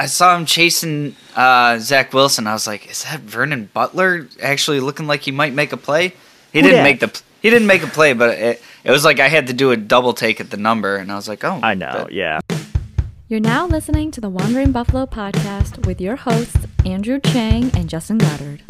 I saw him chasing Zach Wilson. I was like, is that Vernon Butler actually looking like he might make a play? He didn't make a play, but it was like I had to do a double take at the number, and I was like, oh. I know, but. Yeah. You're now listening to the Wandering Buffalo Podcast with your hosts, Andrew Chang and Justin Goddard.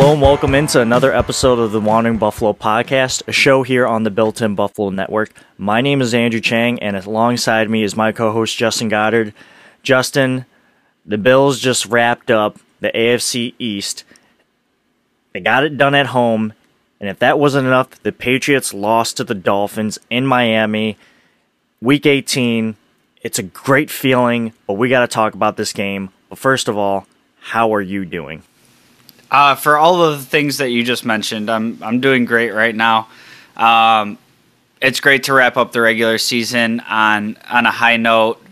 Hello and welcome into another episode of the Wandering Buffalo Podcast, a show here on the Built-in Buffalo Network. My name is Andrew Chang, and alongside me is my co-host Justin Goddard. Justin, the Bills just wrapped up the AFC East. They got it done at home, and if that wasn't enough, the Patriots lost to the Dolphins in Miami, Week 18. It's a great feeling, but we got to talk about this game. But first of all, how are you doing? For all of the things that you just mentioned, I'm doing great right now. It's great to wrap up the regular season on a high note,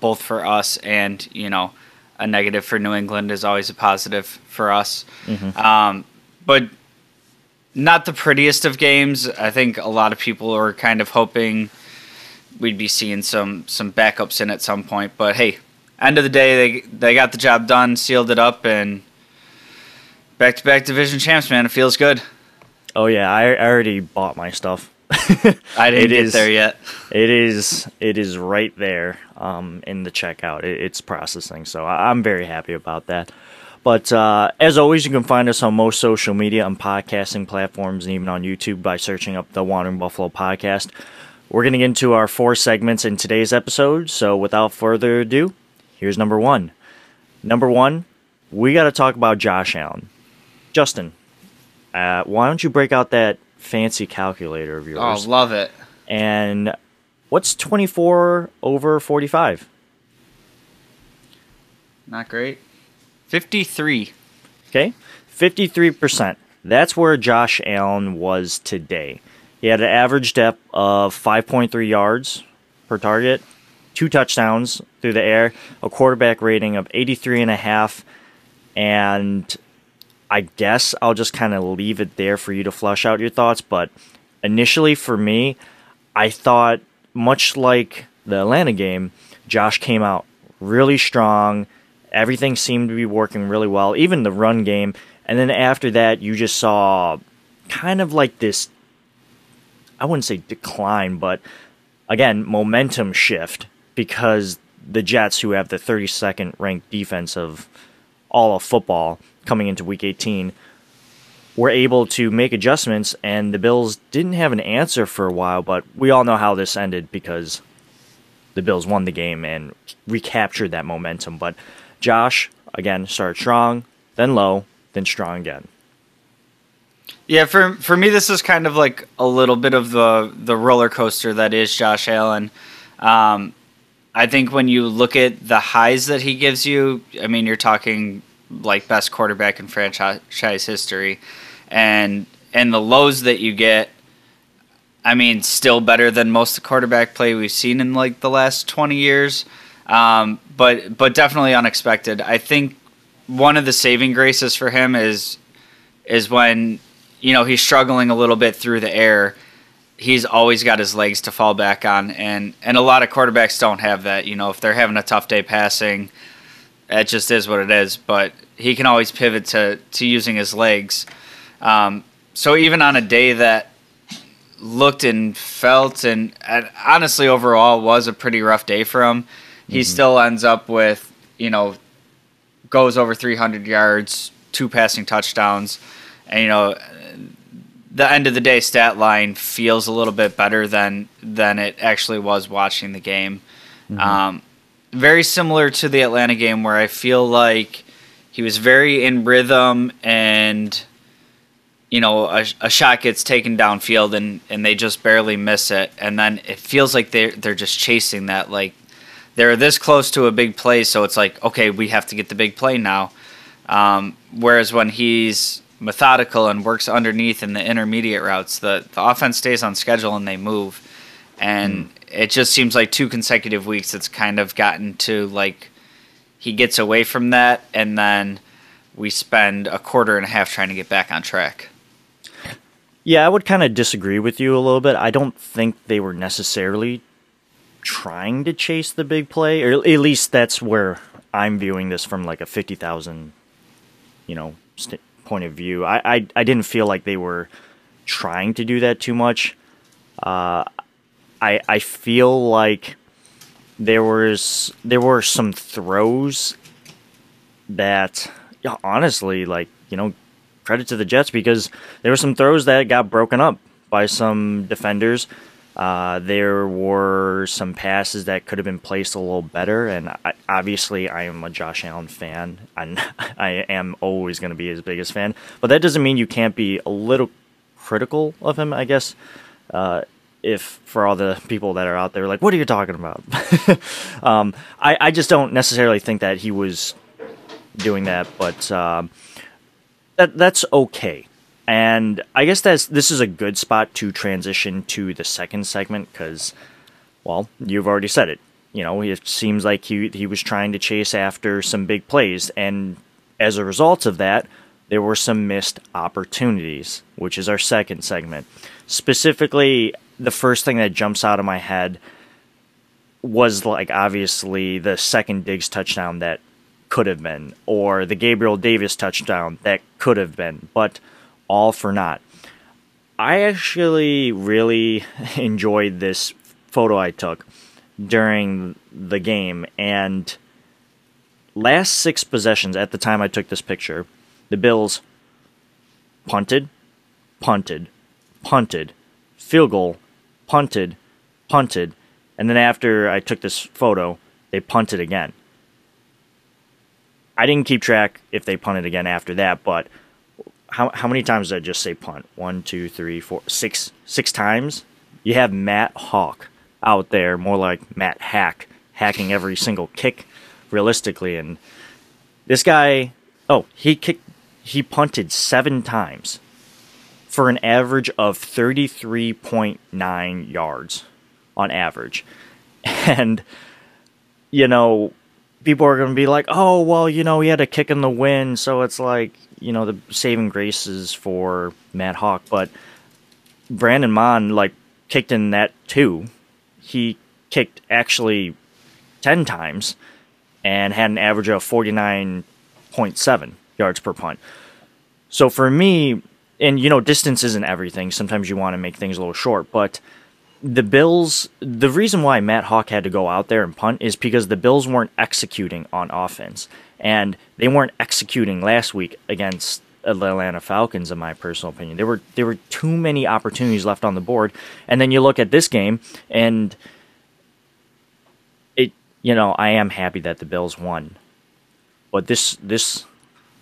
both for us and, you know, a negative for New England is always a positive for us. Mm-hmm. But not the prettiest of games. I think a lot of people are kind of hoping we'd be seeing some backups in at some point. But, hey, end of the day, they got the job done, sealed it up, and back-to-back division champs, man. It feels good. Oh, yeah. I already bought my stuff. I didn't get there yet. It is right there in the checkout. It's processing, so I'm very happy about that. But as always, you can find us on most social media and podcasting platforms and even on YouTube by searching up the Wandering Buffalo Podcast. We're going to get into our four segments in today's episode, so without further ado, here's number one. Number one, we got to talk about Josh Allen. Justin, why don't you break out that fancy calculator of yours? Oh, love it. And what's 24 over 45? Not great. 53. Okay, 53%. That's where Josh Allen was today. He had an average depth of 5.3 yards per target, 2 touchdowns through the air, a quarterback rating of 83.5, and I guess I'll just kind of leave it there for you to flesh out your thoughts. But initially for me, I thought, much like the Atlanta game, Josh came out really strong. Everything seemed to be working really well, even the run game. And then after that, you just saw kind of like this, I wouldn't say decline, but again, momentum shift, because the Jets, who have the 32nd ranked defense of all of football coming into Week 18, were able to make adjustments, and the Bills didn't have an answer for a while, but we all know how this ended because the Bills won the game and recaptured that momentum. But Josh, again, started strong, then low, then strong again. Yeah, for me, this is kind of like a little bit of the roller coaster that is Josh Allen. I think when you look at the highs that he gives you, I mean, you're talking like best quarterback in franchise history, and the lows that you get, I mean, still better than most of the quarterback play we've seen in like the last 20 years, but definitely unexpected. I think one of the saving graces for him is when, you know, he's struggling a little bit through the air, he's always got his legs to fall back on, and a lot of quarterbacks don't have that. You know, if they're having a tough day passing, it just is what it is, but he can always pivot to using his legs. So even on a day that looked and felt and honestly overall was a pretty rough day for him, he still ends up with, you know, goes over 300 yards, 2 passing touchdowns, and, you know, the end of the day stat line feels a little bit better than it actually was watching the game. Very similar to the Atlanta game, where I feel like he was very in rhythm, and, you know, a shot gets taken downfield and they just barely miss it, and then it feels like they're just chasing that, like they're this close to a big play, so it's like, okay, we have to get the big play now. Whereas when he's methodical and works underneath in the intermediate routes, the offense stays on schedule and they move. And it just seems like 2 consecutive weeks it's kind of gotten to, like, he gets away from that, and then we spend a quarter and a half trying to get back on track. Yeah, I would kind of disagree with you a little bit. I don't think they were necessarily trying to chase the big play, or at least that's where I'm viewing this from, like a 50,000, point of view. I didn't feel like they were trying to do that too much. I feel like there were some throws that, honestly, credit to the Jets, because there were some throws that got broken up by some defenders. There were some passes that could have been placed a little better, and obviously I am a Josh Allen fan, and I am always going to be his biggest fan, but that doesn't mean you can't be a little critical of him, I guess, if for all the people that are out there like, what are you talking about? I just don't necessarily think that he was doing that, but that's okay. And I guess this is a good spot to transition to the second segment because, well, you've already said it. It seems like he was trying to chase after some big plays. And as a result of that, there were some missed opportunities, which is our second segment. Specifically, the first thing that jumps out of my head was, obviously the second Diggs touchdown that could have been, or the Gabriel Davis touchdown that could have been, but all for naught. I actually really enjoyed this photo I took during the game, and last six possessions at the time I took this picture, the Bills punted, punted, punted, field goal, punted, punted, and then after I took this photo, they punted again. I didn't keep track if they punted again after that, but how many times did I just say punt? 6 times. You have Matt Hawk out there, more like Matt Hack, hacking every single kick realistically. And this guy, he punted 7 times for an average of 33.9 yards on average. And, people are going to be like, oh, well, he had a kick in the wind, so it's like, the saving graces for Matt Hawk. But Brandon Mann, kicked in that too. He kicked actually 10 times and had an average of 49.7 yards per punt. So for me, and, distance isn't everything. Sometimes you want to make things a little short, but the Bills, the reason why Matt Hawk had to go out there and punt is because the Bills weren't executing on offense, and they weren't executing last week against the Atlanta Falcons, in my personal opinion. There were too many opportunities left on the board, and then you look at this game, and it, I am happy that the Bills won, but this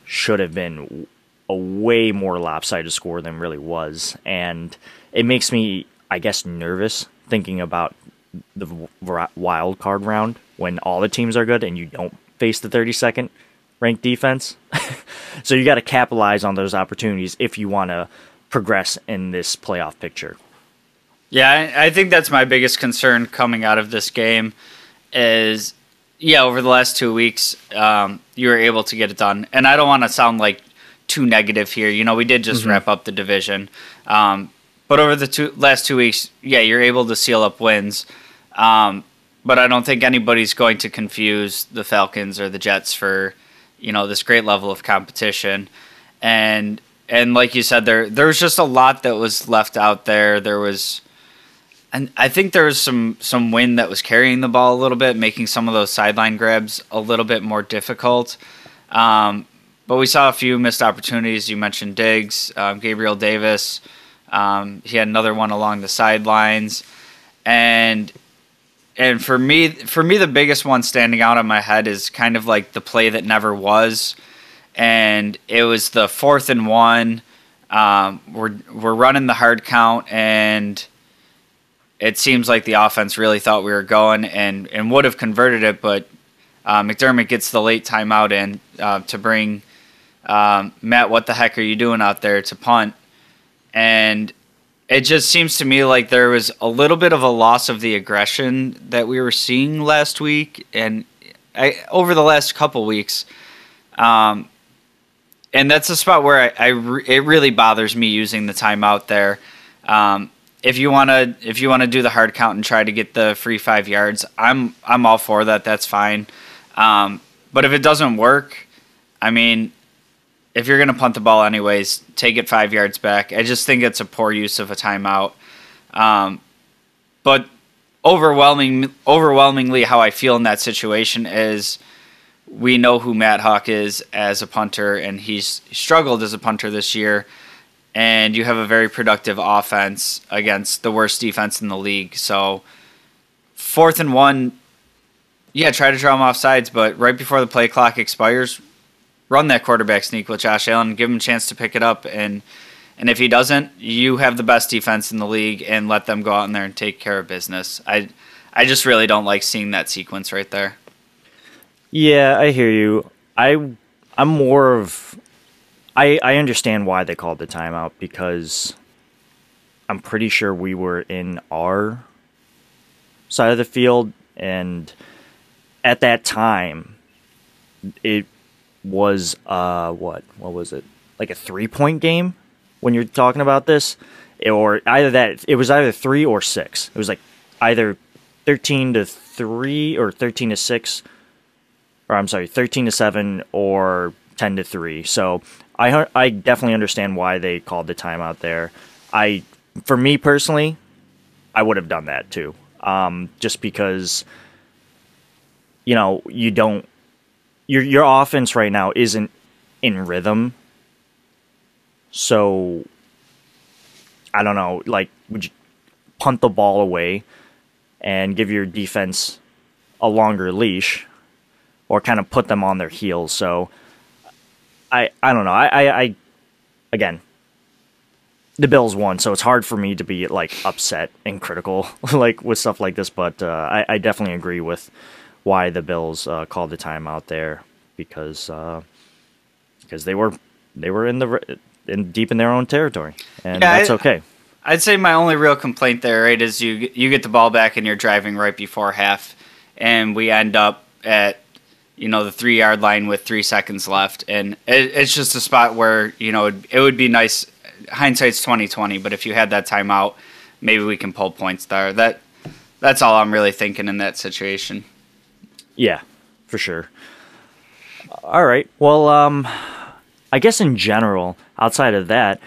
should have been a way more lopsided score than really was, and it makes me, I guess, nervous thinking about the wild card round when all the teams are good and you don't face the 32nd ranked defense. So you got to capitalize on those opportunities if you want to progress in this playoff picture. Yeah, I think that's my biggest concern coming out of this game is, over the last 2 weeks, you were able to get it done. And I don't want to sound like too negative here. We did just wrap up the division. But over the last 2 weeks, you're able to seal up wins. But I don't think anybody's going to confuse the Falcons or the Jets for, this great level of competition. And like you said, there was just a lot that was left out there. And I think there was some wind that was carrying the ball a little bit, making some of those sideline grabs a little bit more difficult. But we saw a few missed opportunities. You mentioned Diggs, Gabriel Davis. He had another one along the sidelines, and for me the biggest one standing out on my head is kind of like the play that never was, and it was the 4th and 1. We're running the hard count, and it seems like the offense really thought we were going and would have converted it, but McDermott gets the late timeout in to bring Matt, what the heck are you doing out there, to punt. And it just seems to me like there was a little bit of a loss of the aggression that we were seeing last week and over the last couple weeks. And that's a spot where it really bothers me using the timeout there. If you wanna do the hard count and try to get the free 5 yards, I'm all for that. That's fine. But if it doesn't work, I mean, if you're gonna punt the ball anyways, take it 5 yards back. I just think it's a poor use of a timeout. But overwhelmingly, how I feel in that situation is, we know who Matt Hawk is as a punter, and he's struggled as a punter this year. And you have a very productive offense against the worst defense in the league. So 4th and 1, yeah, try to draw him off sides, but right before the play clock expires, run that quarterback sneak with Josh Allen, give him a chance to pick it up. And if he doesn't, you have the best defense in the league, and let them go out in there and take care of business. I just really don't like seeing that sequence right there. Yeah, I hear you. I'm more of... I understand why they called the timeout, because I'm pretty sure we were in our side of the field, and at that time, it was, what was it? Like a 3-point game when you're talking about this? Or either that, it was either 3 or 6. It was like either 13 to 3 or 13 to 6. Or I'm sorry, 13 to 7 or 10 to 3. So I definitely understand why they called the timeout there. For me personally, I would have done that too. Just because, you know, you don't, your offense right now isn't in rhythm. So I don't know, like, would you punt the ball away and give your defense a longer leash? Or kind of put them on their heels. So I don't know. I again, the Bills won, so it's hard for me to be like upset and critical like with stuff like this. But I definitely agree with why the Bills called the timeout there, because they were deep in their own territory, and yeah, that's okay. I'd say my only real complaint there, right, is you get the ball back and you're driving right before half, and we end up at, you know, the 3-yard line with 3 seconds left. And it's just a spot where, you know, it would be nice. Hindsight's 20/20, but if you had that timeout, maybe we can pull points there. That's all I'm really thinking in that situation. Yeah, for sure. All right. Well, I guess in general, outside of that,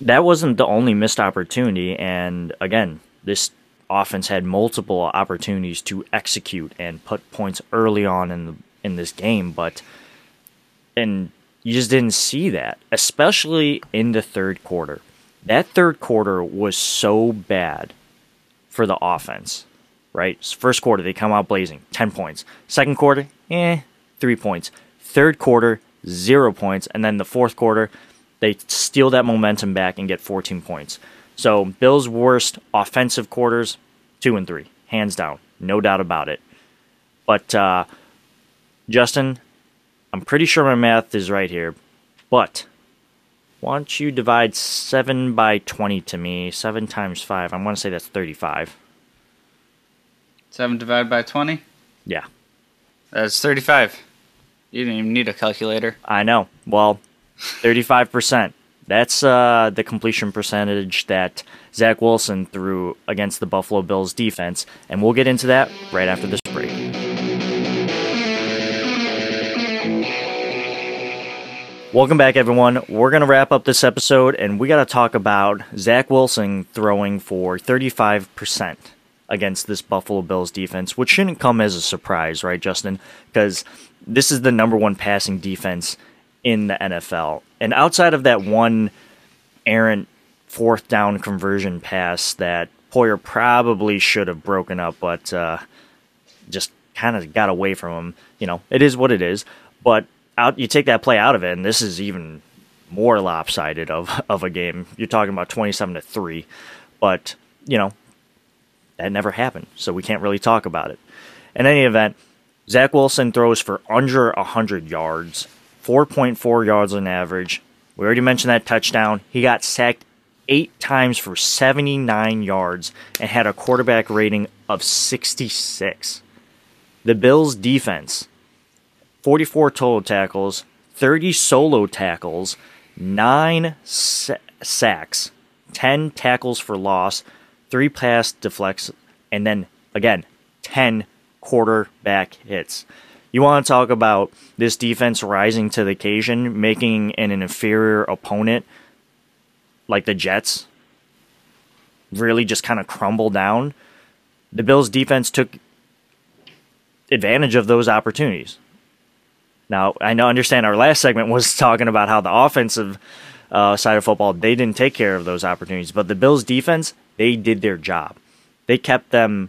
that wasn't the only missed opportunity. And again, this offense had multiple opportunities to execute and put points early on in this game, and you just didn't see that, especially in the third quarter. That third quarter was so bad for the offense, right? First quarter, they come out blazing, 10 points. Second quarter, 3 points. Third quarter, 0 points. And then the fourth quarter, they steal that momentum back and get 14 points. So Bills' worst offensive quarters, 2 and 3, hands down, no doubt about it. But Justin, I'm pretty sure my math is right here, but why don't you divide 7 by 20 to me? 7 times 5, I want to say that's 35. 7 divided by 20? Yeah. That's 35. You didn't even need a calculator. I know. Well, 35%. That's the completion percentage that Zach Wilson threw against the Buffalo Bills defense, and we'll get into that right after this break. Welcome back, everyone. We're going to wrap up this episode, and we got to talk about Zach Wilson throwing for 35% against this Buffalo Bills defense, which shouldn't come as a surprise, right, Justin? Because this is the #1 passing defense in the NFL. And outside of that one errant 4th down conversion pass that Poyer probably should have broken up, but just kind of got away from him. You know, it is what it is. But you take that play out of it, and this is even more lopsided of a game. You're talking about 27-3, but, you know, that never happened, so we can't really talk about it. In any event, Zach Wilson throws for under 100 yards, 4.4 yards on average. We already mentioned that touchdown. He got sacked 8 times for 79 yards and had a quarterback rating of 66. The Bills' defense, 44 total tackles, 30 solo tackles, 9 sacks, 10 tackles for loss, 3 pass deflects, and then, again, 10 quarterback hits. You want to talk about this defense rising to the occasion, making an inferior opponent like the Jets really just kind of crumble down. The Bills' defense took advantage of those opportunities. Now, I know, understand our last segment was talking about how the offensive side of football, they didn't take care of those opportunities. But the Bills' defense, they did their job. They kept them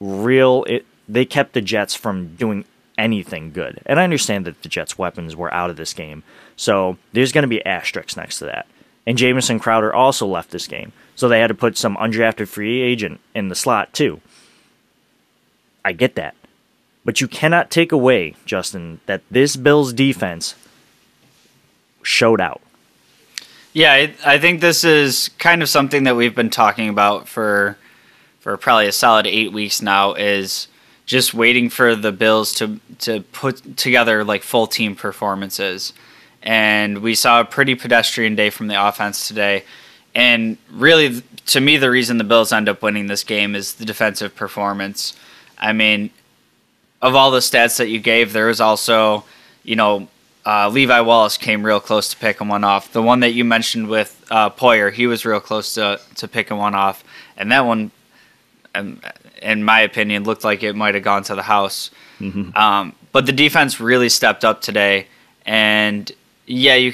real. They kept the Jets from doing anything good. And I understand that the Jets' weapons were out of this game. So there's going to be asterisks next to that. And Jamison Crowder also left this game. So they had to put some undrafted free agent in the slot too. I get that. But you cannot take away, Justin, that this Bills defense showed out. Yeah, I think this is kind of something that we've been talking about for probably a solid 8 weeks now, is just waiting for the Bills to put together like full team performances. And we saw a pretty pedestrian day from the offense today. And really, to me, the reason the Bills end up winning this game is the defensive performance. I mean, of all the stats that you gave, there was also, Levi Wallace came real close to picking one off. The one that you mentioned with Poyer, he was real close to picking one off. And that one, in my opinion, looked like it might have gone to the house. Mm-hmm. But the defense really stepped up today. And, yeah, you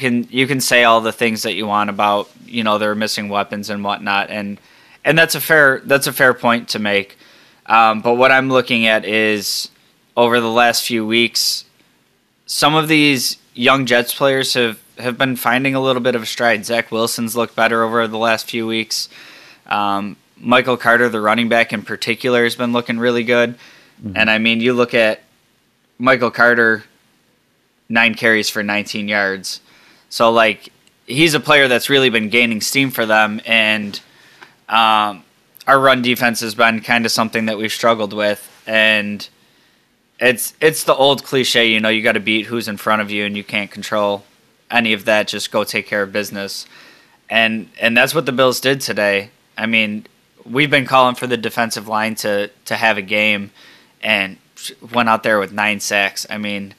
can say all the things that you want about, they're missing weapons and whatnot. And that's a fair point to make. But what I'm looking at is, over the last few weeks, some of these young Jets players have been finding a little bit of a stride. Zach Wilson's looked better over the last few weeks. Michael Carter, the running back in particular, has been looking really good. Mm-hmm. And, I mean, you look at Michael Carter, 9 carries for 19 yards. So, he's a player that's really been gaining steam for them. And our run defense has been kind of something that we've struggled with. And it's the old cliche, you got to beat who's in front of you and you can't control any of that. Just go take care of business. And that's what the Bills did today. I mean, we've been calling for the defensive line to have a game, and went out there with 9 sacks. I mean,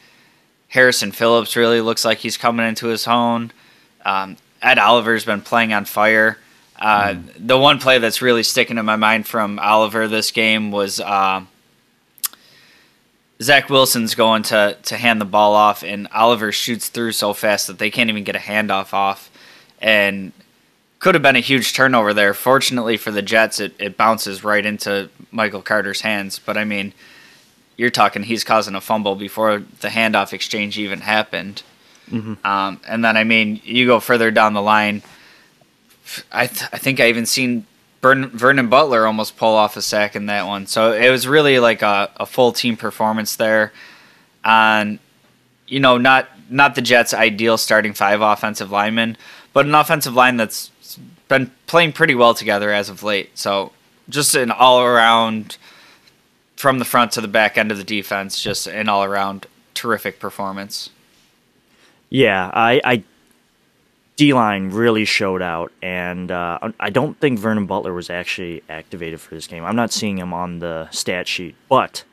Harrison Phillips really looks like he's coming into his own. Ed Oliver's been playing on fire. The one play that's really sticking in my mind from Oliver this game was Zach Wilson's going to hand the ball off, and Oliver shoots through so fast that they can't even get a handoff off. And could have been a huge turnover there. Fortunately for the Jets, it bounces right into Michael Carter's hands. But, I mean, you're talking he's causing a fumble before the handoff exchange even happened. Mm-hmm. And then, I mean, you go further down the line. I think I even seen Vernon Butler almost pull off a sack in that one. So it was really like a full team performance there. On, not the Jets' ideal starting 5 offensive linemen, but an offensive line that's been playing pretty well together as of late. So just an all-around, from the front to the back end of the defense, just an all-around terrific performance. Yeah, I D-line really showed out, and I don't think Vernon Butler was actually activated for this game. I'm not seeing him on the stat sheet, but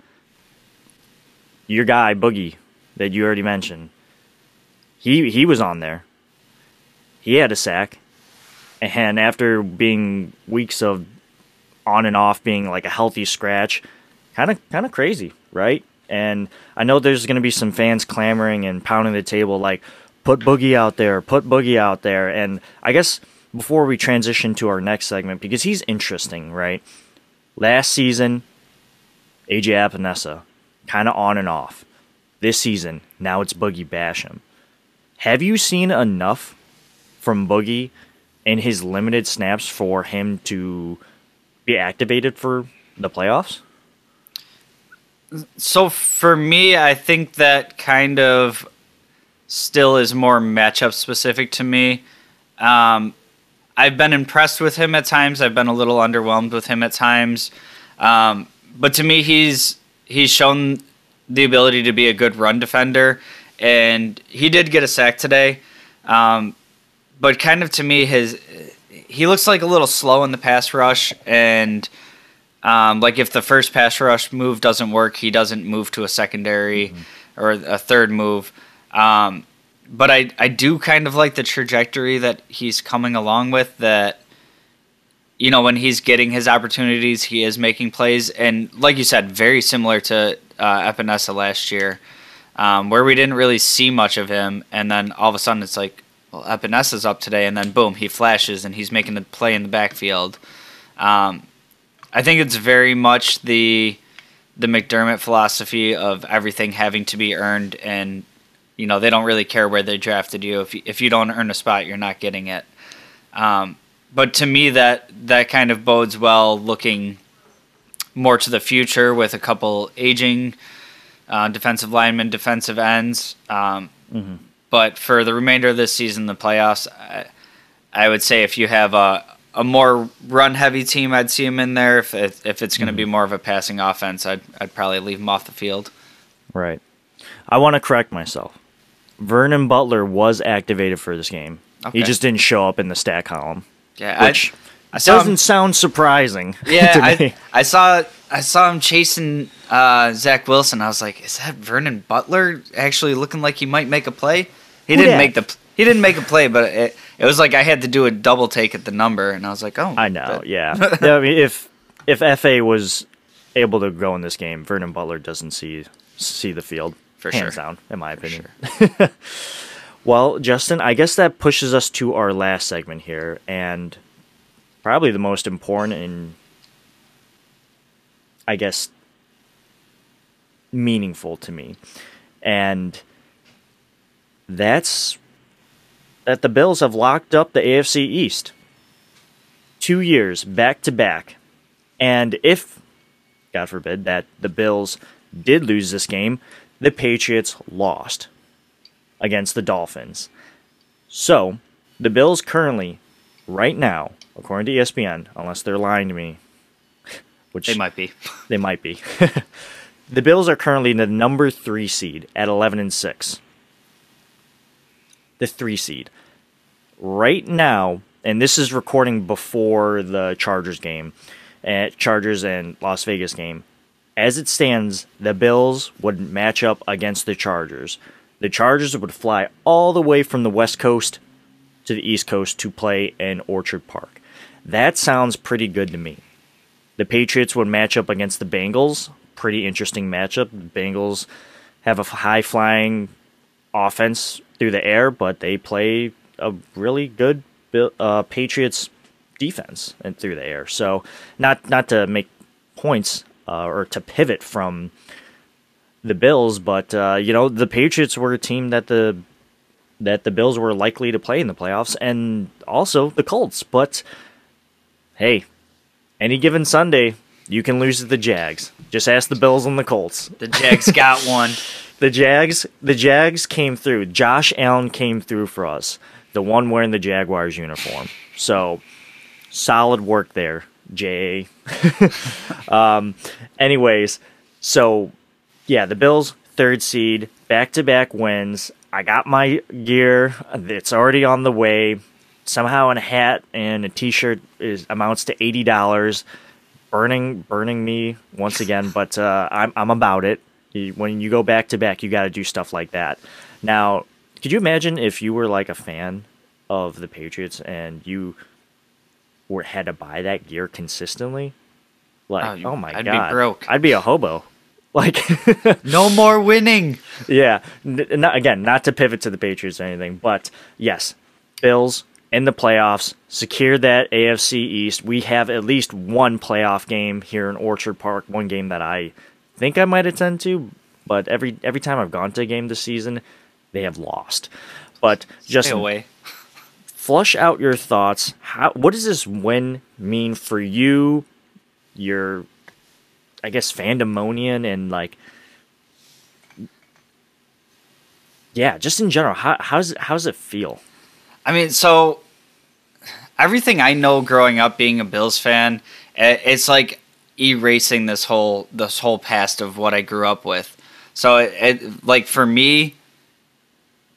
your guy, Boogie, that you already mentioned, he was on there. He had a sack, and after being weeks of on and off being like a healthy scratch, kind of crazy, right? And I know there's going to be some fans clamoring and pounding the table like, Put Boogie out there. And I guess before we transition to our next segment, because he's interesting, right? Last season, A.J. Epenesa, kind of on and off. This season, now it's Boogie Basham. Have you seen enough from Boogie in his limited snaps for him to be activated for the playoffs? So for me, I think that kind of still is more matchup specific to me. I've been impressed with him at times. I've been a little underwhelmed with him at times. But to me, he's shown the ability to be a good run defender. and he did get a sack today. But kind of to me, he looks like a little slow in the pass rush, and like if the first pass rush move doesn't work, he doesn't move to a secondary or a third move. But I do kind of like the trajectory that he's coming along with, that, you know, when he's getting his opportunities, he is making plays. And like you said, very similar to Epenesa last year, where we didn't really see much of him. And then all of a sudden it's like, well, Epenesa's up today, and then boom, he flashes and he's making the play in the backfield. I think it's very much the McDermott philosophy of everything having to be earned, and you know, they don't really care where they drafted you. If you don't earn a spot, you're not getting it. But to me, that kind of bodes well looking more to the future with a couple aging defensive linemen, defensive ends. But for the remainder of this season, the playoffs, I would say if you have a more run-heavy team, I'd see him in there. If it's going to be more of a passing offense, I'd probably leave him off the field. Right. I want to correct myself. Vernon Butler was activated for this game. Okay. He just didn't show up in the stat column. Yeah, which I doesn't sound surprising. Yeah, to me. I saw him chasing Zach Wilson. I was like, is that Vernon Butler actually looking like he might make a play? He didn't make a play, but it was like I had to do a double take at the number, and I was like, oh. I know, yeah. I mean, if FA was able to go in this game, Vernon Butler doesn't see the field. For hands sure. down, in my opinion. Sure. Well, Justin, I guess that pushes us to our last segment here, and probably the most important and, I guess, meaningful to me. And that's that the Bills have locked up the AFC East 2 years back-to-back. And if, God forbid, that the Bills did lose this game, the Patriots lost against the Dolphins. So, the Bills currently, right now, according to ESPN, unless they're lying to me, which they might be. They might be. The Bills are currently the number 3 seed at 11-6. The 3 seed. Right now, and this is recording before the Chargers and Las Vegas game. As it stands, the Bills would match up against the Chargers. The Chargers would fly all the way from the West Coast to the East Coast to play in Orchard Park. That sounds pretty good to me. The Patriots would match up against the Bengals. Pretty interesting matchup. The Bengals have a high-flying offense through the air, but they play a really good Patriots defense and through the air. So not to make points or to pivot from the Bills, but you know, the Patriots were a team that the Bills were likely to play in the playoffs, and also the Colts. But hey, any given Sunday, you can lose to the Jags. Just ask the Bills and the Colts. The Jags got one. The Jags came through. Josh Allen came through for us. The one wearing the Jaguars uniform. So solid work there. J. Anyways, so yeah, the Bills 3rd seed, back-to-back wins. I got my gear; it's already on the way. Somehow, a hat and a T-shirt amounts to $80. Burning me once again, but I'm about it. When you go back-to-back, you got to do stuff like that. Now, could you imagine if you were like a fan of the Patriots and you or had to buy that gear consistently? Like, oh my God. I'd be broke. I'd be a hobo. Like, no more winning. Yeah. Not to pivot to the Patriots or anything, but yes, Bills in the playoffs, secure that AFC East. We have at least one playoff game here in Orchard Park, one game that I think I might attend to, but every time I've gone to a game this season, they have lost. But just stay away. Flush out your thoughts. What does this win mean for you, your, I guess, fandomonian, and like, yeah, just in general, how's it feel? I mean, so everything I know growing up being a Bills fan, it's like erasing this whole past of what I grew up with. So like for me,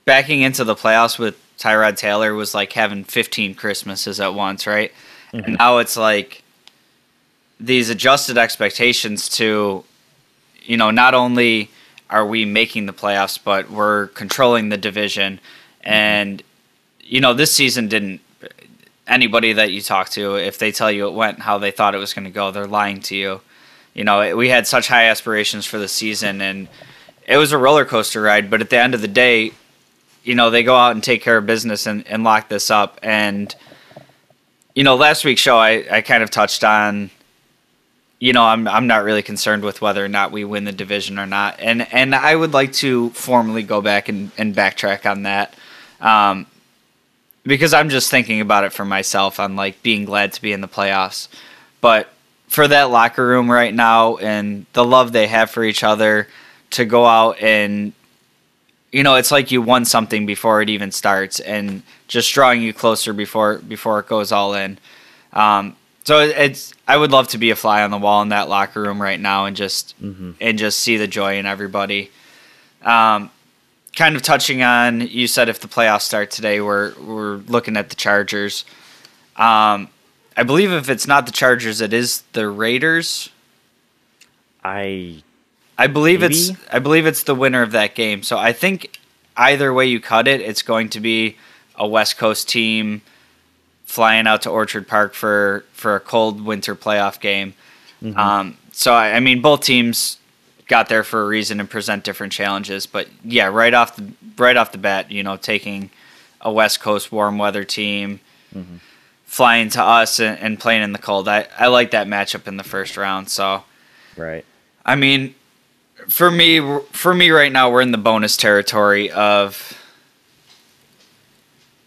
backing into the playoffs with Tyrod Taylor was like having 15 Christmases at once, right? Mm-hmm. And now it's like these adjusted expectations to, you know, not only are we making the playoffs, but we're controlling the division. And, you know, this season didn't, anybody that you talk to, if they tell you it went how they thought it was going to go, they're lying to you. You know, we had such high aspirations for the season, and it was a roller coaster ride. But at the end of the day, you know, they go out and take care of business and lock this up. And, you know, last week's show, I kind of touched on, you know, I'm not really concerned with whether or not we win the division or not. And I would like to formally go back and backtrack on that. Because I'm just thinking about it for myself on, like, being glad to be in the playoffs. But for that locker room right now and the love they have for each other to go out and, you know, it's like you won something before it even starts and just drawing you closer before it goes all in. So it's, I would love to be a fly on the wall in that locker room right now and just and just see the joy in everybody. Kind of touching on, you said if the playoffs start today, we're looking at the Chargers. I believe if it's not the Chargers, it is the Raiders. I believe it's the winner of that game. So I think either way you cut it, it's going to be a West Coast team flying out to Orchard Park for a cold winter playoff game. So I mean, both teams got there for a reason and present different challenges. But yeah, right off the bat, you know, taking a West Coast warm weather team, flying to us and playing in the cold. I like that matchup in the first round. So, right. I mean, for me right now, we're in the bonus territory of,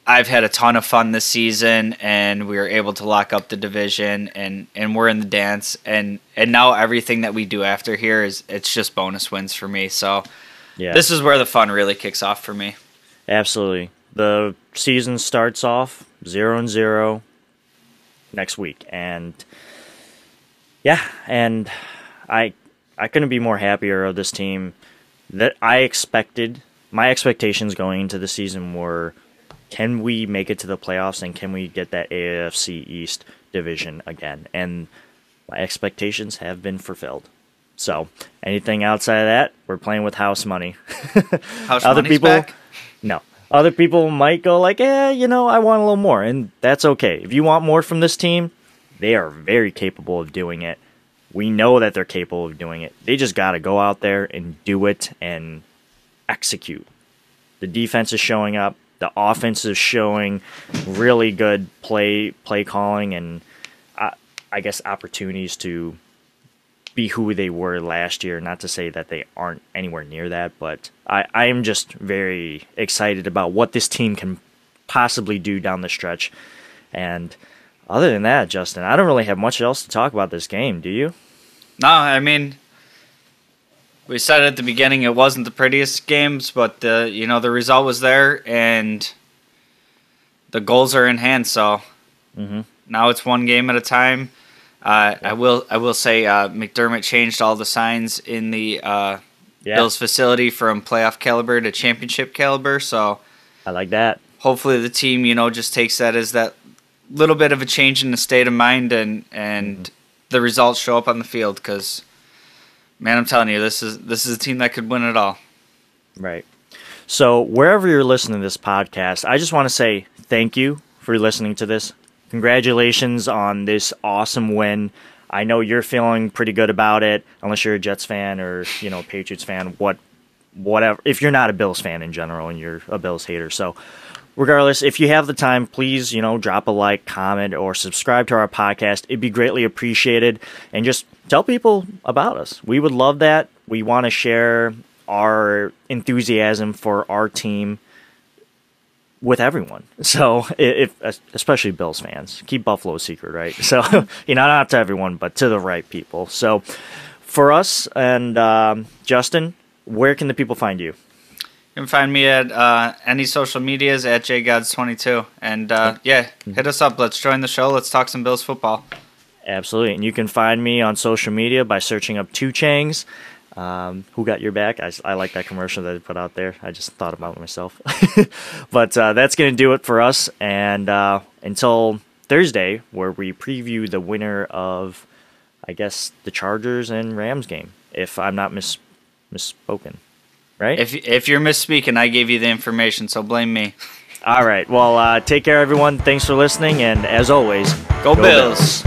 I've had a ton of fun this season, and we were able to lock up the division, and we're in the dance, and now everything that we do after here it's just bonus wins for me. So, yeah, this is where the fun really kicks off for me. Absolutely, the season starts off 0-0 next week, and yeah, and I couldn't be more happier of this team. That I expected, my expectations going into the season were, can we make it to the playoffs and can we get that AFC East division again? And my expectations have been fulfilled. So anything outside of that, we're playing with house money. House other people, back? No. Other people might go like, you know, I want a little more. And that's okay. If you want more from this team, they are very capable of doing it. We know that they're capable of doing it. They just got to go out there and do it and execute. The defense is showing up. The offense is showing really good play calling and, I guess, opportunities to be who they were last year. Not to say that they aren't anywhere near that, but I am just very excited about what this team can possibly do down the stretch. And other than that, Justin, I don't really have much else to talk about this game, do you? No, I mean, we said at the beginning it wasn't the prettiest games, but the, you know, the result was there and the goals are in hand. So now it's one game at a time. I will say McDermott changed all the signs in the Bills facility from playoff caliber to championship caliber. So I like that. Hopefully the team, you know, just takes that as that little bit of a change in the state of mind and the results show up on the field because, man, I'm telling you, this is a team that could win it all. Right. So wherever you're listening to this podcast, I just want to say thank you for listening to this. Congratulations on this awesome win. I know you're feeling pretty good about it, unless you're a Jets fan or, you know, Patriots fan, whatever. If you're not a Bills fan in general and you're a Bills hater. So regardless, if you have the time, please, you know, drop a like, comment, or subscribe to our podcast. It'd be greatly appreciated. And just tell people about us. We would love that. We want to share our enthusiasm for our team with everyone. So, especially Bills fans, keep Buffalo a secret, right? So, you know, not to everyone, but to the right people. So, for us and Justin, where can the people find you? You can find me at any social medias at jgods22. And hit us up. Let's join the show. Let's talk some Bills football. Absolutely, and you can find me on social media by searching up 2Changs. Who Got Your Back? I like that commercial that they put out there. I just thought about it myself. But that's going to do it for us. And until Thursday, where we preview the winner of, I guess, the Chargers and Rams game, if I'm not misspoken. Right? If you're misspeaking, I gave you the information, so blame me. All right. Well, take care, everyone. Thanks for listening. And as always, go Bills.